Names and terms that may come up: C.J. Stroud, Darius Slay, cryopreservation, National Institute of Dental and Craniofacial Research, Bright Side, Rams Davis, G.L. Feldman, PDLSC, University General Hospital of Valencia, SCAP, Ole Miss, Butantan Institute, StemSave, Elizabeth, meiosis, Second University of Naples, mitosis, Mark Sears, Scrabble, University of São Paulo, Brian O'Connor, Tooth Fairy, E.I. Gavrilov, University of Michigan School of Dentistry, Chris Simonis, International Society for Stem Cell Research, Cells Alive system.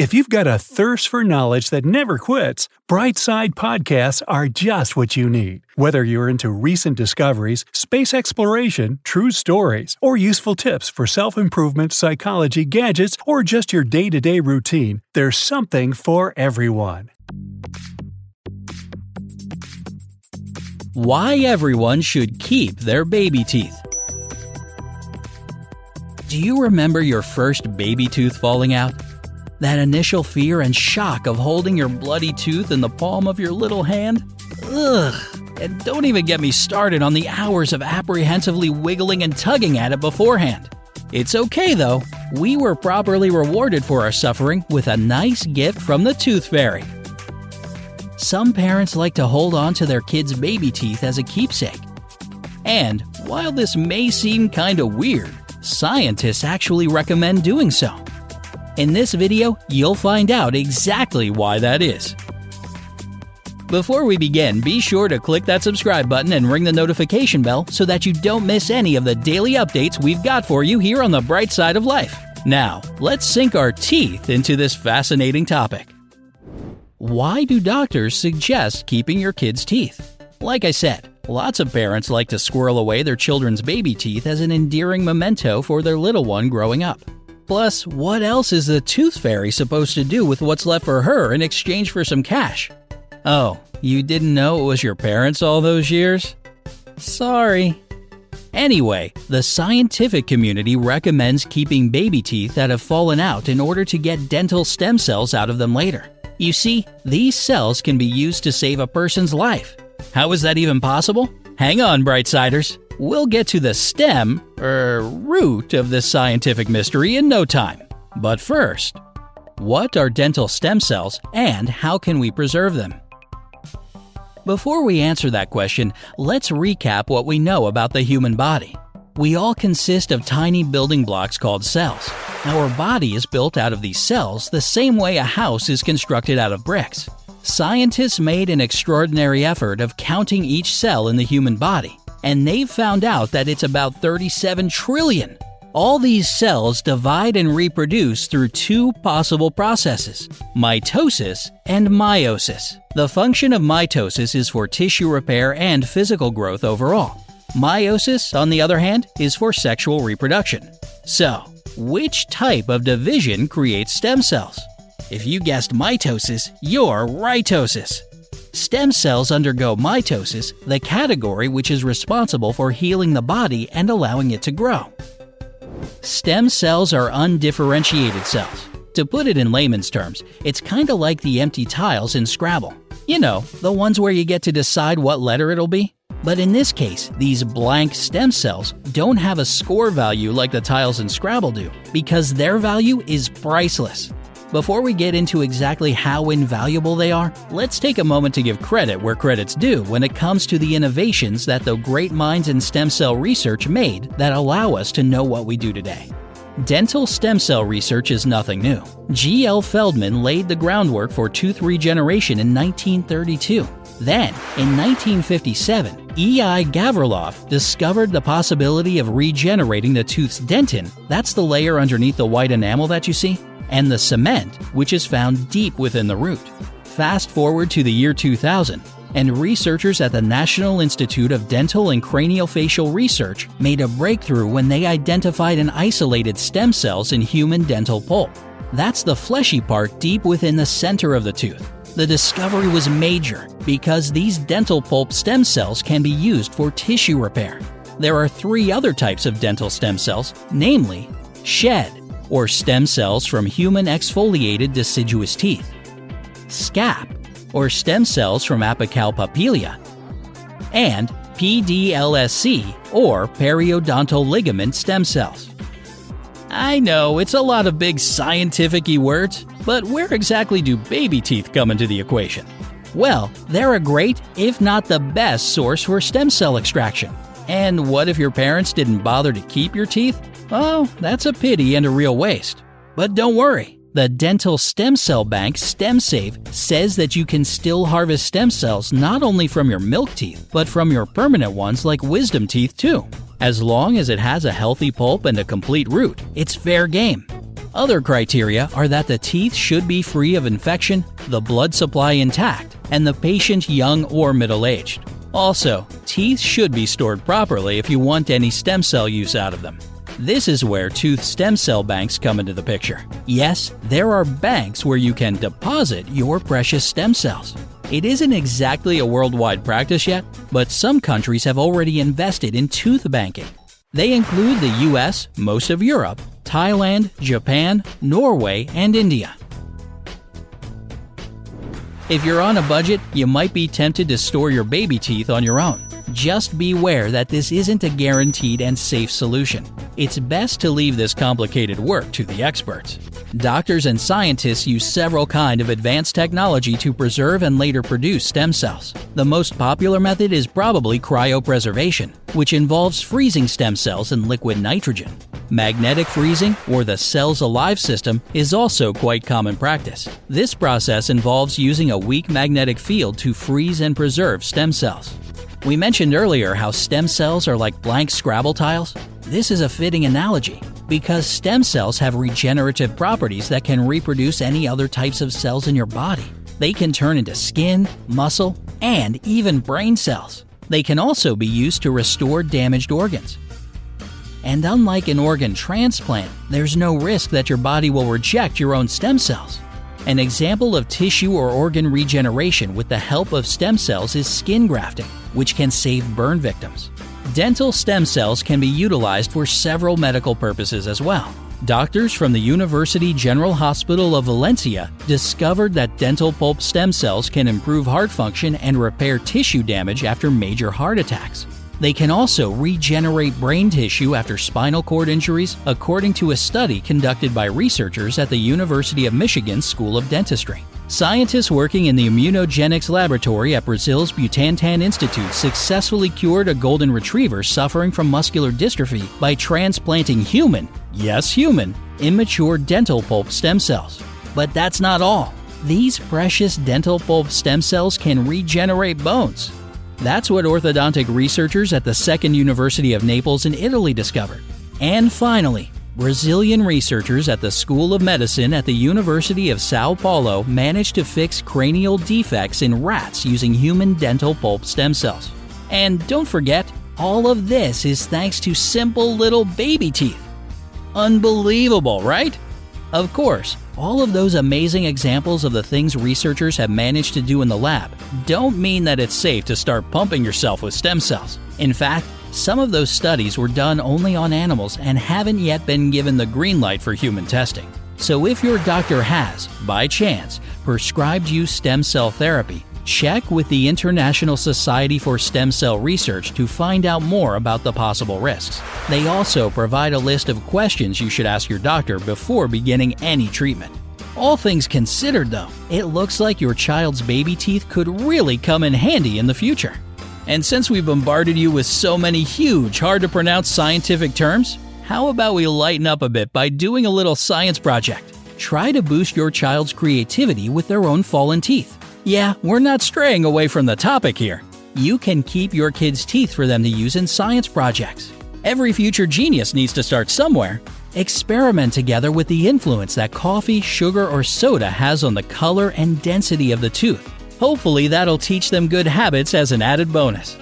If you've got a thirst for knowledge that never quits, Bright Side podcasts are just what you need. Whether you're into recent discoveries, space exploration, true stories, or useful tips for self-improvement, psychology, gadgets, or just your day-to-day routine, there's something for everyone. Why everyone should keep their baby teeth. Do you remember your first baby tooth falling out? That initial fear and shock of holding your bloody tooth in the palm of your little hand? Ugh! And don't even get me started on the hours of apprehensively wiggling and tugging at it beforehand. It's okay though, we were properly rewarded for our suffering with a nice gift from the Tooth Fairy. Some parents like to hold on to their kids' baby teeth as a keepsake. And while this may seem kinda weird, scientists actually recommend doing so. In this video, you'll find out exactly why that is. Before we begin, be sure to click that subscribe button and ring the notification bell so that you don't miss any of the daily updates we've got for you here on the Bright Side of Life. Now, let's sink our teeth into this fascinating topic. Why do doctors suggest keeping your kids' teeth? Like I said, lots of parents like to squirrel away their children's baby teeth as an endearing memento for their little one growing up. Plus, what else is the Tooth Fairy supposed to do with what's left for her in exchange for some cash? Oh, you didn't know it was your parents all those years? Sorry. Anyway, the scientific community recommends keeping baby teeth that have fallen out in order to get dental stem cells out of them later. You see, these cells can be used to save a person's life. How is that even possible? Hang on, Brightsiders. We'll get to the stem, root of this scientific mystery in no time. But first, what are dental stem cells and how can we preserve them? Before we answer that question, let's recap what we know about the human body. We all consist of tiny building blocks called cells. Our body is built out of these cells the same way a house is constructed out of bricks. Scientists made an extraordinary effort of counting each cell in the human body, and they've found out that it's about 37 trillion. All these cells divide and reproduce through two possible processes, mitosis and meiosis. The function of mitosis is for tissue repair and physical growth overall. Meiosis, on the other hand, is for sexual reproduction. So, which type of division creates stem cells? If you guessed mitosis, you're ritosis. Stem cells undergo mitosis, the category which is responsible for healing the body and allowing it to grow. Stem cells are undifferentiated cells. To put it in layman's terms, it's kinda like the empty tiles in Scrabble. You know, the ones where you get to decide what letter it'll be. But in this case, these blank stem cells don't have a score value like the tiles in Scrabble do, because their value is priceless. Before we get into exactly how invaluable they are, let's take a moment to give credit where credit's due when it comes to the innovations that the great minds in stem cell research made that allow us to know what we do today. Dental stem cell research is nothing new. G.L. Feldman laid the groundwork for tooth regeneration in 1932. Then, in 1957, E.I. Gavrilov discovered the possibility of regenerating the tooth's dentin, that's the layer underneath the white enamel that you see, and the cement, which is found deep within the root. Fast forward to the year 2000, and researchers at the National Institute of Dental and Craniofacial Research made a breakthrough when they identified and isolated stem cells in human dental pulp. That's the fleshy part deep within the center of the tooth. The discovery was major because these dental pulp stem cells can be used for tissue repair. There are three other types of dental stem cells, namely shed, or stem cells from human exfoliated deciduous teeth, SCAP, or stem cells from apical papillae, and PDLSC, or periodontal ligament stem cells. I know, it's a lot of big scientific-y words, but where exactly do baby teeth come into the equation? Well, they're a great, if not the best, source for stem cell extraction. And what if your parents didn't bother to keep your teeth? Oh, that's a pity and a real waste. But don't worry. The dental stem cell bank StemSave says that you can still harvest stem cells not only from your milk teeth, but from your permanent ones like wisdom teeth too. As long as it has a healthy pulp and a complete root, it's fair game. Other criteria are that the teeth should be free of infection, the blood supply intact, and the patient young or middle-aged. Also, teeth should be stored properly if you want any stem cell use out of them. This is where tooth stem cell banks come into the picture. Yes, there are banks where you can deposit your precious stem cells. It isn't exactly a worldwide practice yet, but some countries have already invested in tooth banking. They include the US, most of Europe, Thailand, Japan, Norway, and India. If you're on a budget, you might be tempted to store your baby teeth on your own. Just beware that this isn't a guaranteed and safe solution. It's best to leave this complicated work to the experts. Doctors and scientists use several kinds of advanced technology to preserve and later produce stem cells. The most popular method is probably cryopreservation, which involves freezing stem cells in liquid nitrogen. Magnetic freezing, or the Cells Alive system, is also quite common practice. This process involves using a weak magnetic field to freeze and preserve stem cells. We mentioned earlier how stem cells are like blank Scrabble tiles. This is a fitting analogy, because stem cells have regenerative properties that can reproduce any other types of cells in your body. They can turn into skin, muscle, and even brain cells. They can also be used to restore damaged organs. And unlike an organ transplant, there's no risk that your body will reject your own stem cells. An example of tissue or organ regeneration with the help of stem cells is skin grafting, which can save burn victims. Dental stem cells can be utilized for several medical purposes as well. Doctors from the University General Hospital of Valencia discovered that dental pulp stem cells can improve heart function and repair tissue damage after major heart attacks. They can also regenerate brain tissue after spinal cord injuries, according to a study conducted by researchers at the University of Michigan School of Dentistry. Scientists working in the immunogenics laboratory at Brazil's Butantan Institute successfully cured a golden retriever suffering from muscular dystrophy by transplanting human, yes human, immature dental pulp stem cells. But that's not all. These precious dental pulp stem cells can regenerate bones. That's what orthodontic researchers at the Second University of Naples in Italy discovered. And finally, Brazilian researchers at the School of Medicine at the University of São Paulo managed to fix cranial defects in rats using human dental pulp stem cells. And don't forget, all of this is thanks to simple little baby teeth. Unbelievable, right? Of course, all of those amazing examples of the things researchers have managed to do in the lab don't mean that it's safe to start pumping yourself with stem cells. In fact, some of those studies were done only on animals and haven't yet been given the green light for human testing. So if your doctor has, by chance, prescribed you stem cell therapy, check with the International Society for Stem Cell Research to find out more about the possible risks. They also provide a list of questions you should ask your doctor before beginning any treatment. All things considered, though, it looks like your child's baby teeth could really come in handy in the future. And since we've bombarded you with so many huge, hard-to-pronounce scientific terms, how about we lighten up a bit by doing a little science project? Try to boost your child's creativity with their own fallen teeth. Yeah, we're not straying away from the topic here. You can keep your kids' teeth for them to use in science projects. Every future genius needs to start somewhere. Experiment together with the influence that coffee, sugar, or soda has on the color and density of the tooth. Hopefully, that'll teach them good habits as an added bonus.